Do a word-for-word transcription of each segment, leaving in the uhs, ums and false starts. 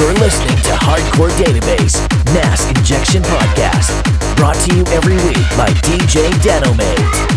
You're listening to Hardcore Database Mass Injection Podcast, brought to you every week by D J Denomate.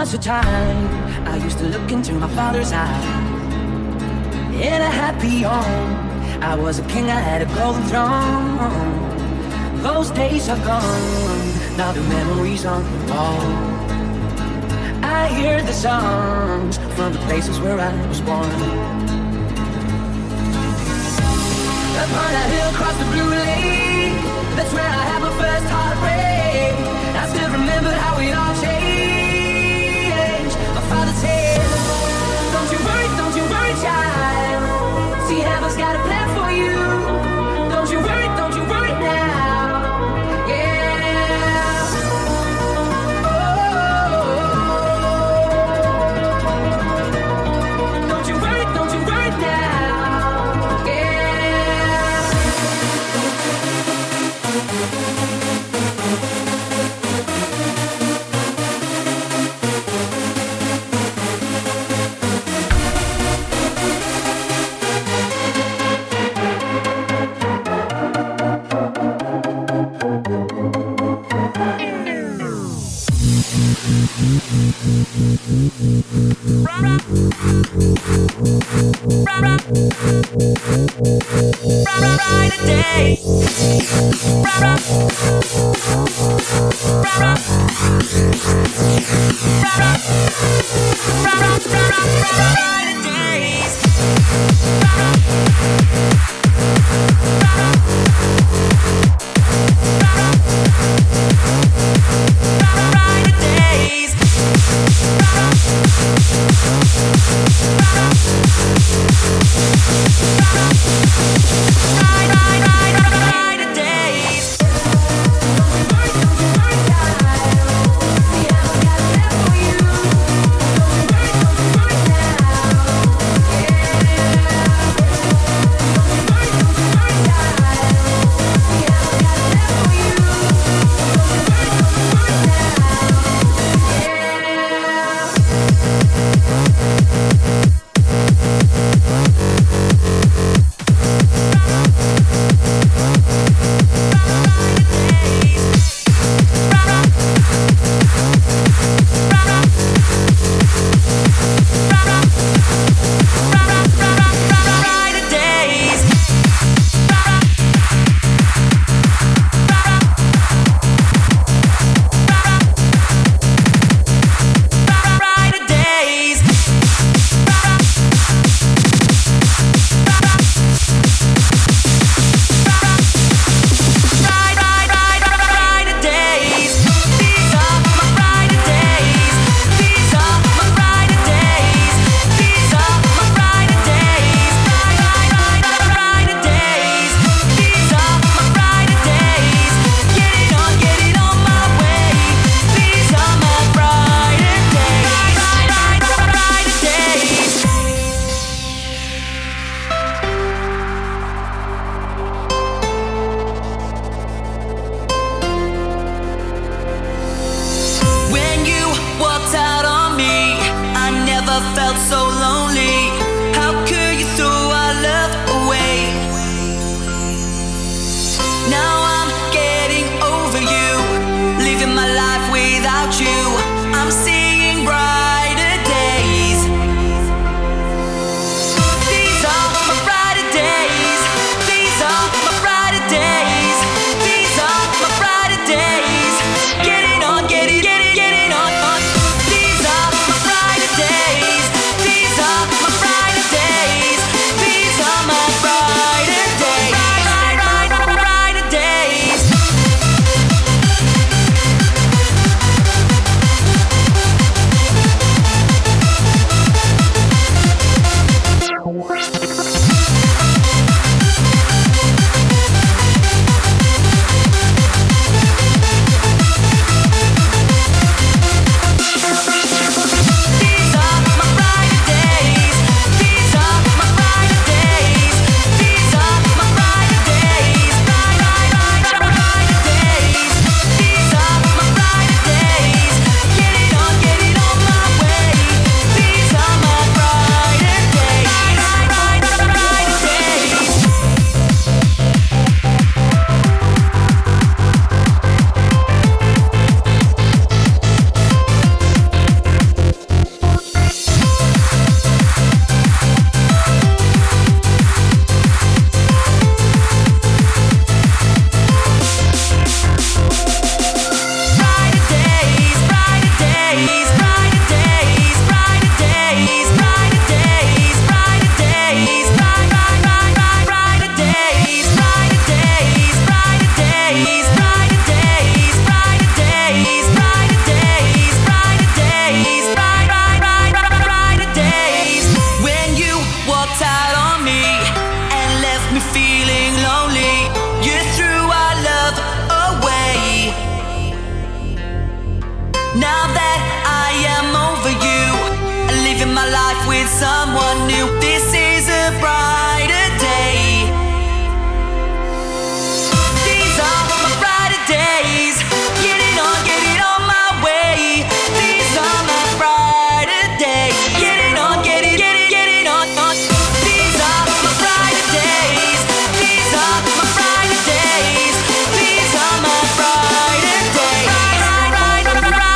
was a time I used to look into my father's eye. In a happy home, I was a king, I had a golden throne. Those days are gone, now the memories on the wall. I hear the songs from the places where I was born. Upon a hill across the blue lake, that's where I had my first heartbreak. I still remember how it all changed. My father said, don't you worry, don't you worry, child. See, heaven's got a plan for you. Don't you worry, don't you worry now. Yeah. Oh. Don't you worry, don't you worry now. Yeah. Friday. Now that I am over you, living my life with someone new. This is a brighter day. These are my brighter days. Get it on, get it on my way. These are my brighter days. Get it on, get it, get it, get it on, on. These are my brighter days. These are my brighter days. These are my brighter days. Brighter, brighter, brighter days.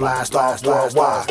Blast off worldwide.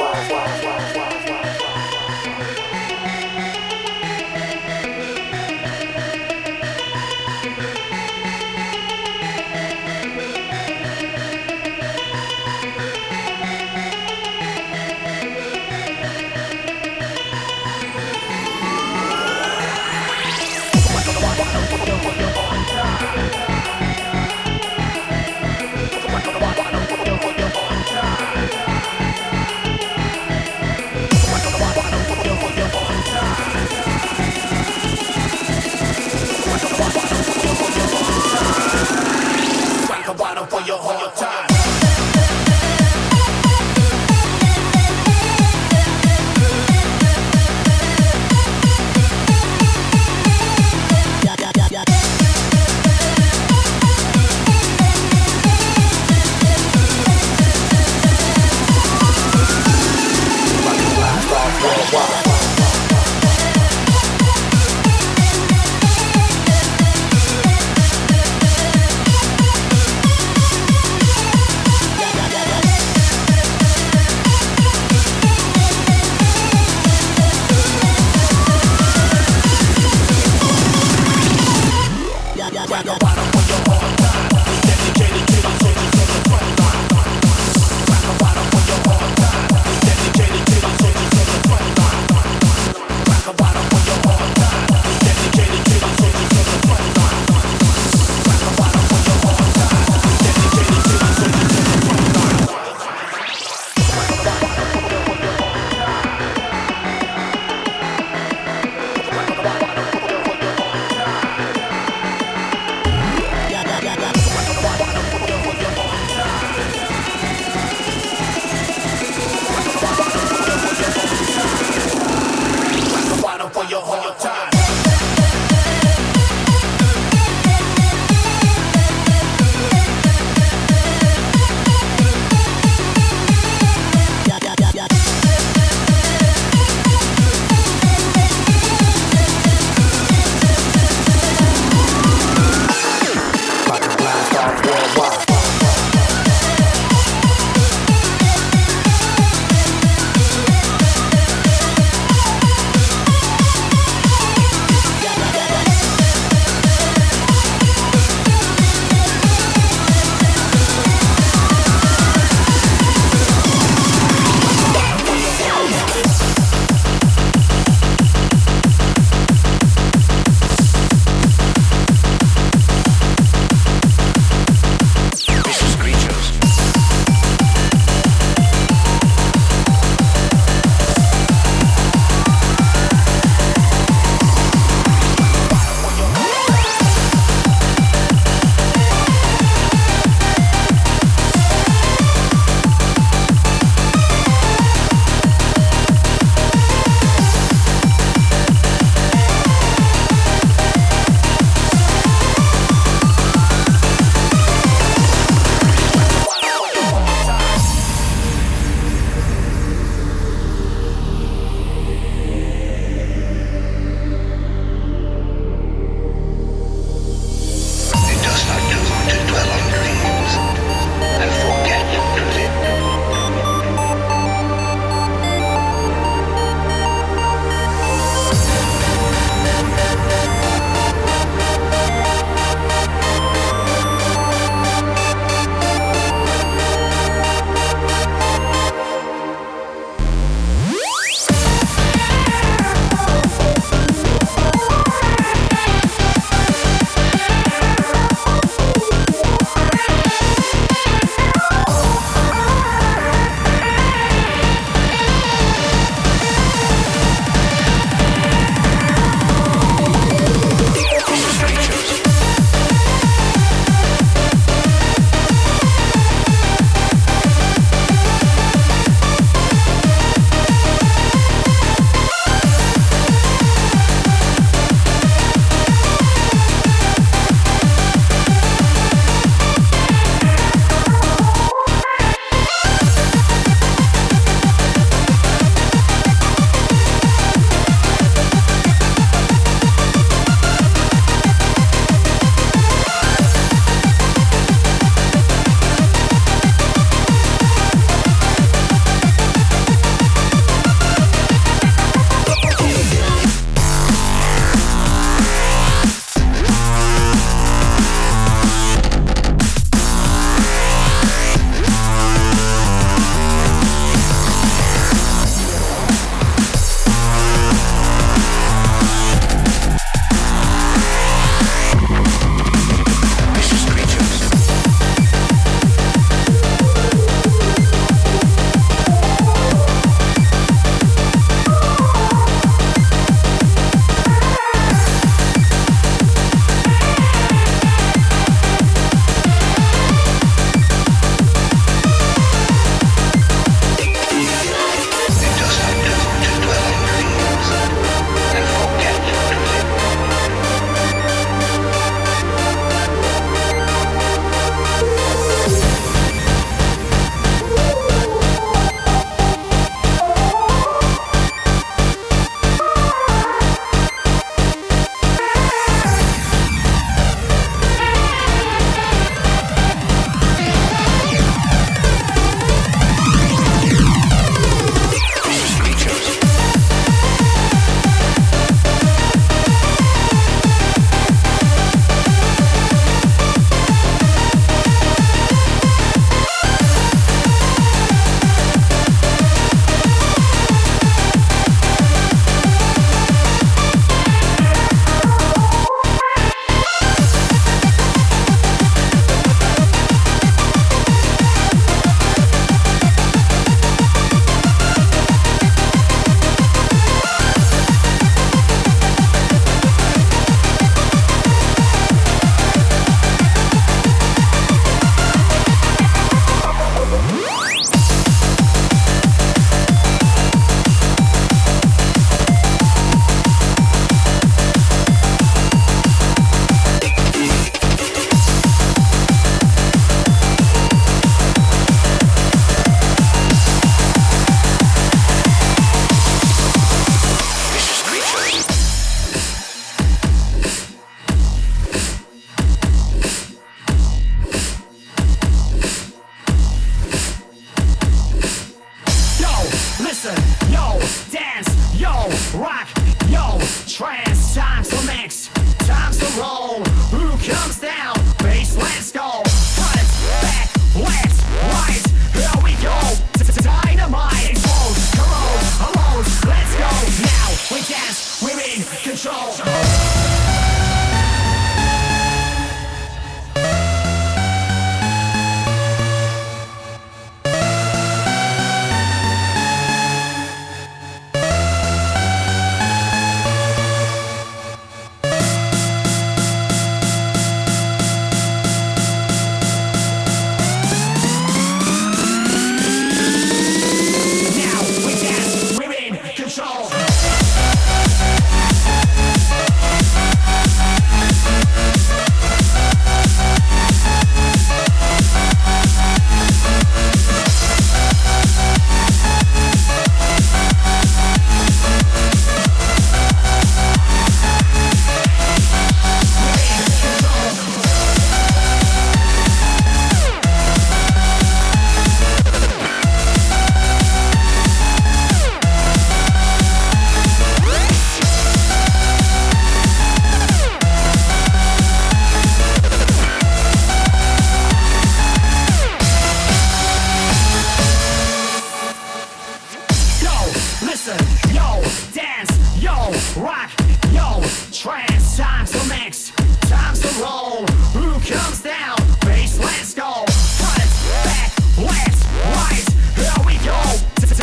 listen, yo, dance, yo, rock, yo, trance, time to mix, time to roll, who comes down, bass, let's go, front, back, left, right, here we go,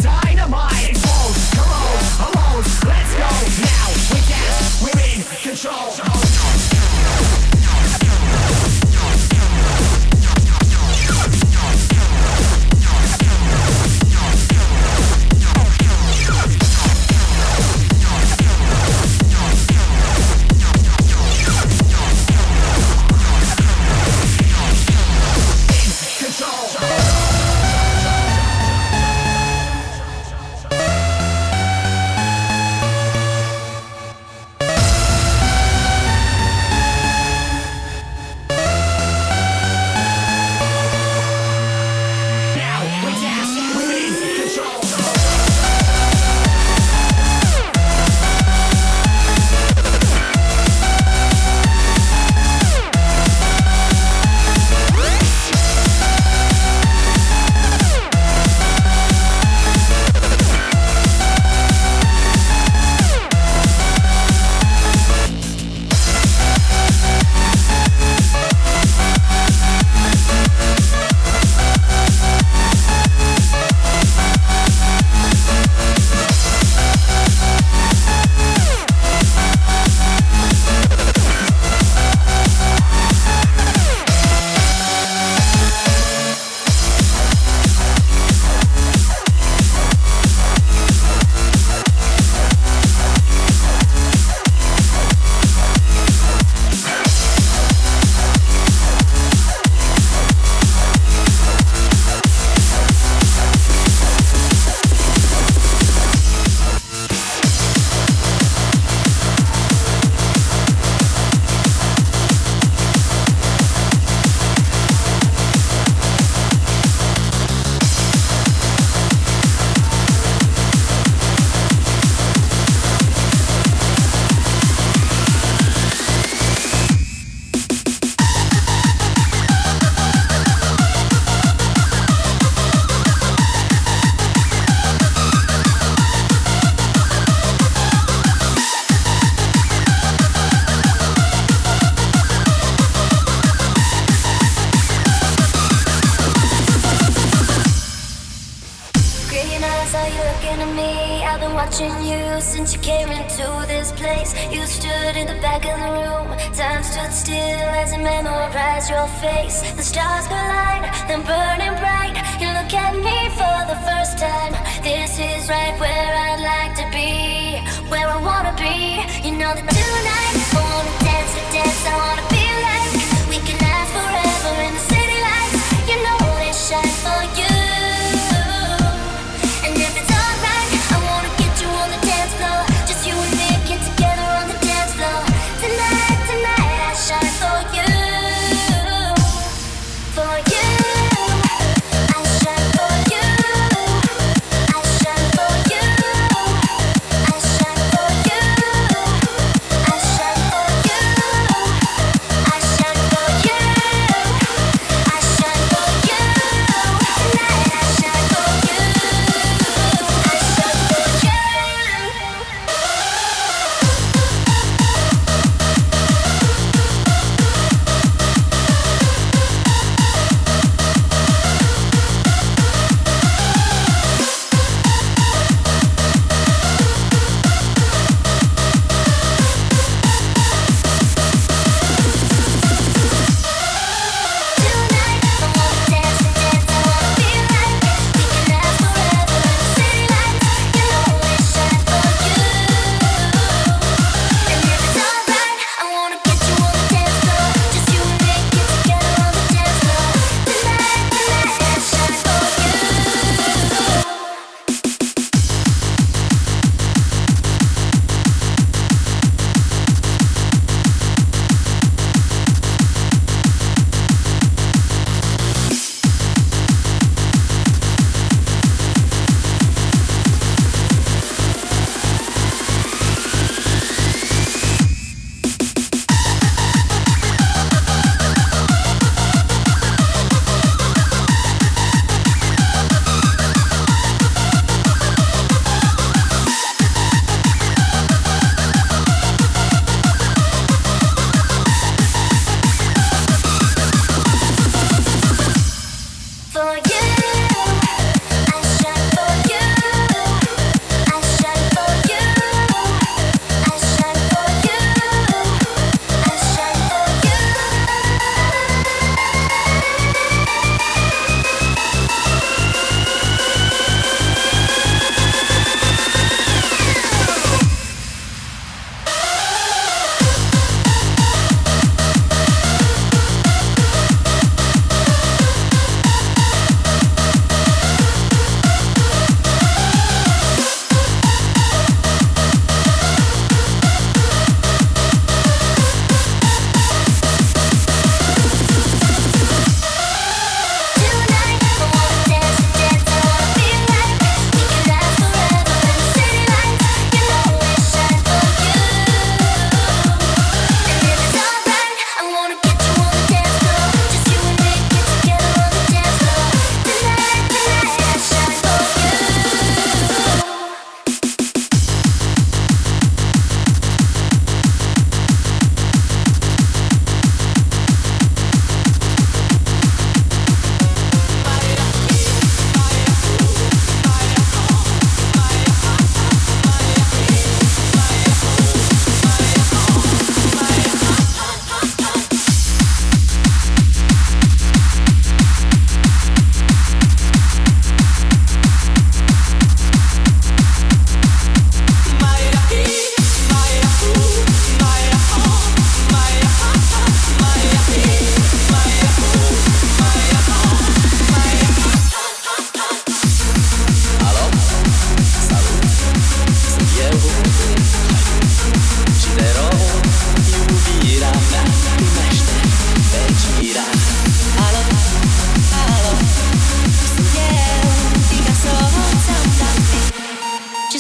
dynamite, explode, come on, alone, let's go, now, we dance, we're in control.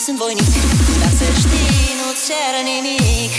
sunt voinic, dar să știi, nu-ți ceră nimic.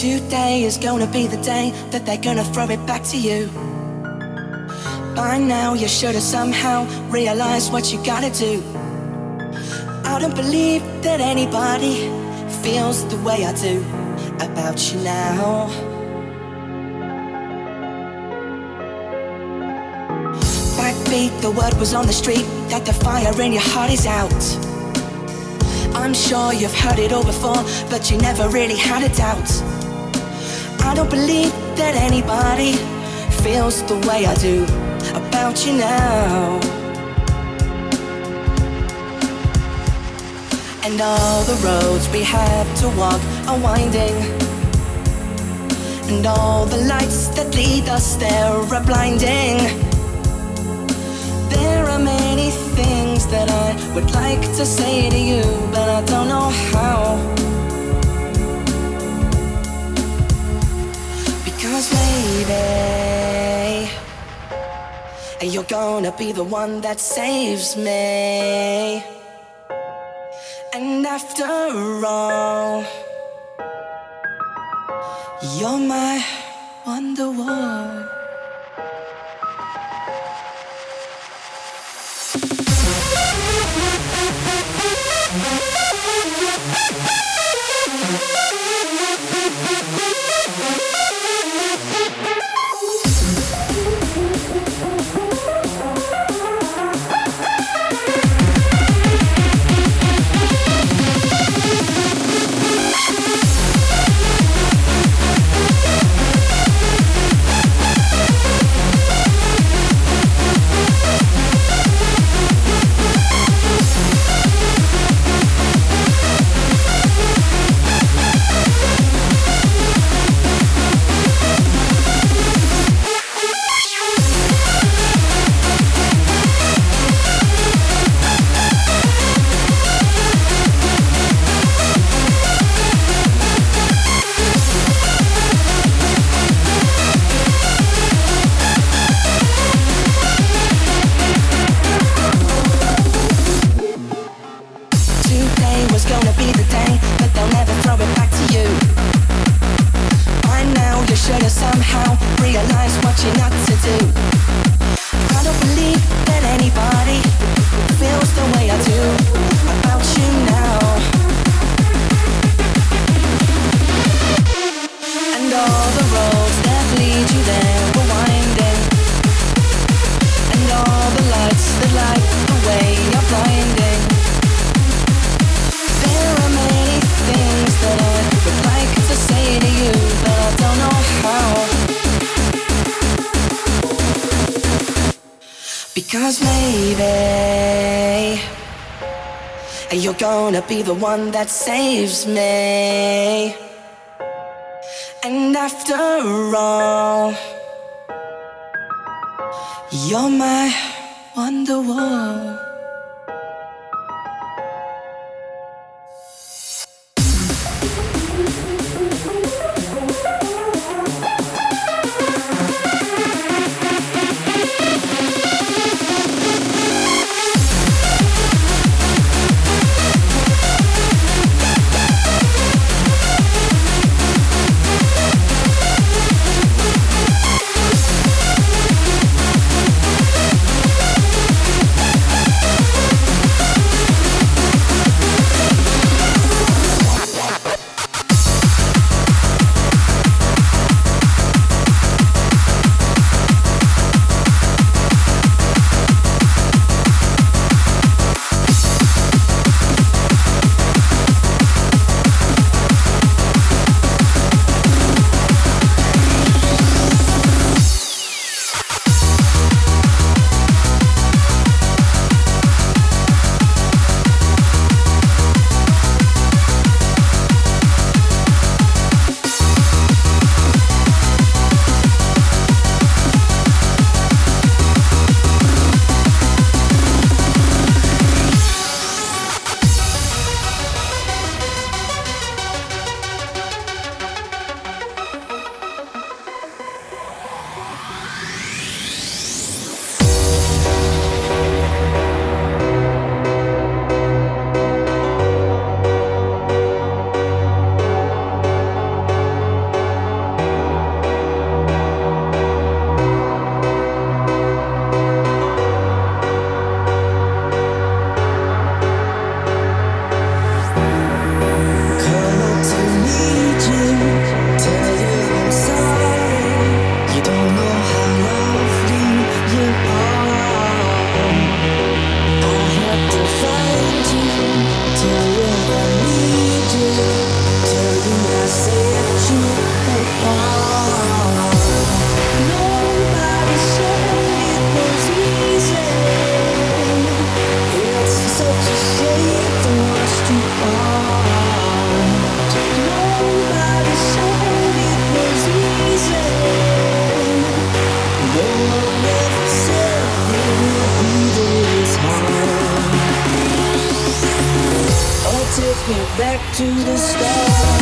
Today is gonna be the day that they're gonna throw it back to you. By now you should have somehow realized what you gotta do. I don't believe that anybody feels the way I do about you now. Backbeat, the word was on the street that the fire in your heart is out. I'm sure you've heard it all before, but you never really had a doubt. I don't believe that anybody feels the way I do about you now. And all the roads we have to walk are winding, and all the lights that lead us there are blinding. There are many things that I would like to say to you, but I don't know how. Because maybe you're gonna be the one that saves me. And after all, you're my Wonderwall. Because maybe you're gonna be the one that saves me. And after all, you're my Wonderwall. to the stars.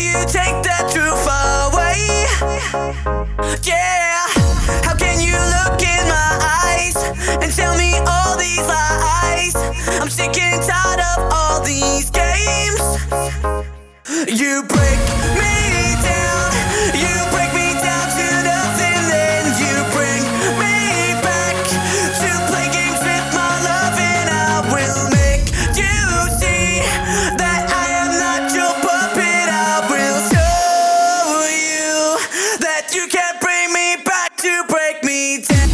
you take that too far away? Yeah, how can you look in my eyes and tell me all these lies? I'm sick and tired of all these games. You break me down, you break me down to nothing, then you bring me back to play games with my love, and I will make you see that I am not your puppet. I will show you that you can't bring me back to break me down.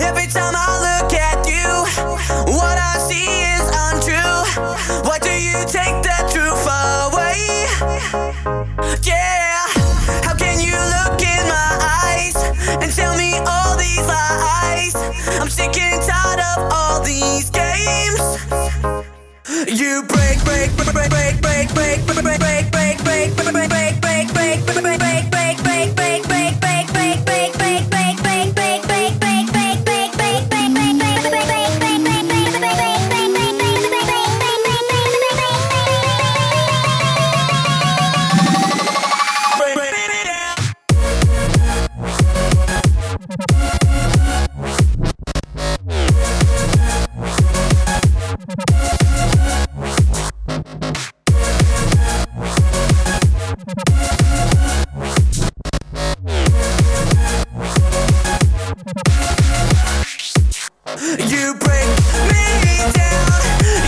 Every time I look at you, what I see is untrue. Why do you take that too far away? Yeah, how can you look in my eyes and tell me all these lies? I'm sick and tired of all these games. You break, break, break, break, break, break, break, break, break, break, break, break, break, break, break, break, break, break. You break me down,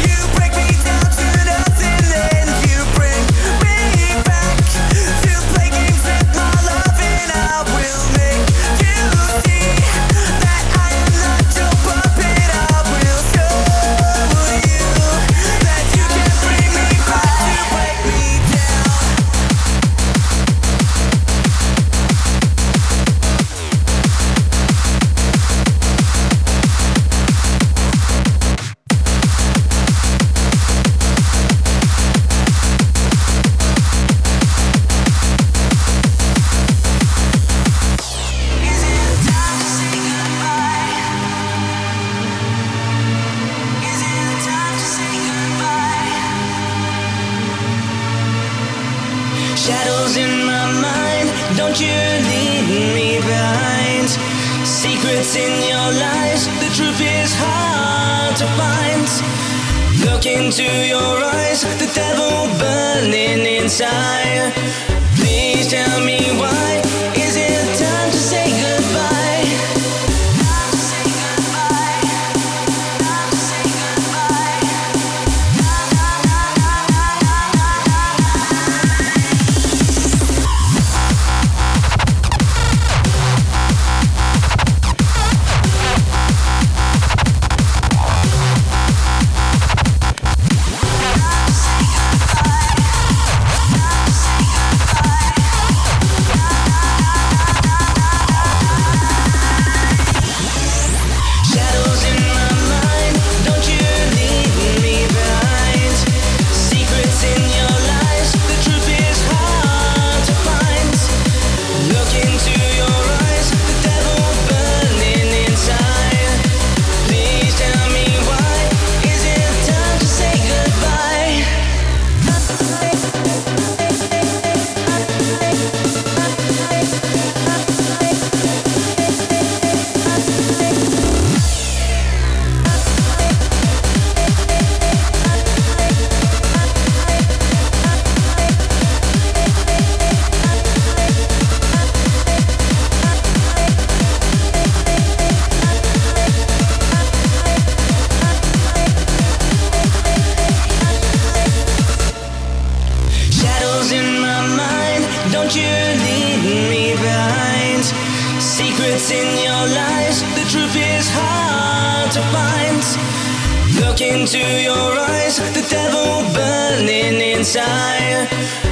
you break me down to nothing, then you bring me back to play games with my love, and I will make you see that I am not your puppet. I will show you that you can bring me back to break me down. Shadows in my mind, don't you leave me behind. Secrets in your lies, the truth is hard to find. Look into your eyes, the devil burning inside. Please tell me why. Is it time to say goodbye? Time to say goodbye. Time to say goodbye. Say goodbye. Don't you leave me behind. Secrets in your lies, the truth is hard to find. Look into your eyes, the devil burning inside.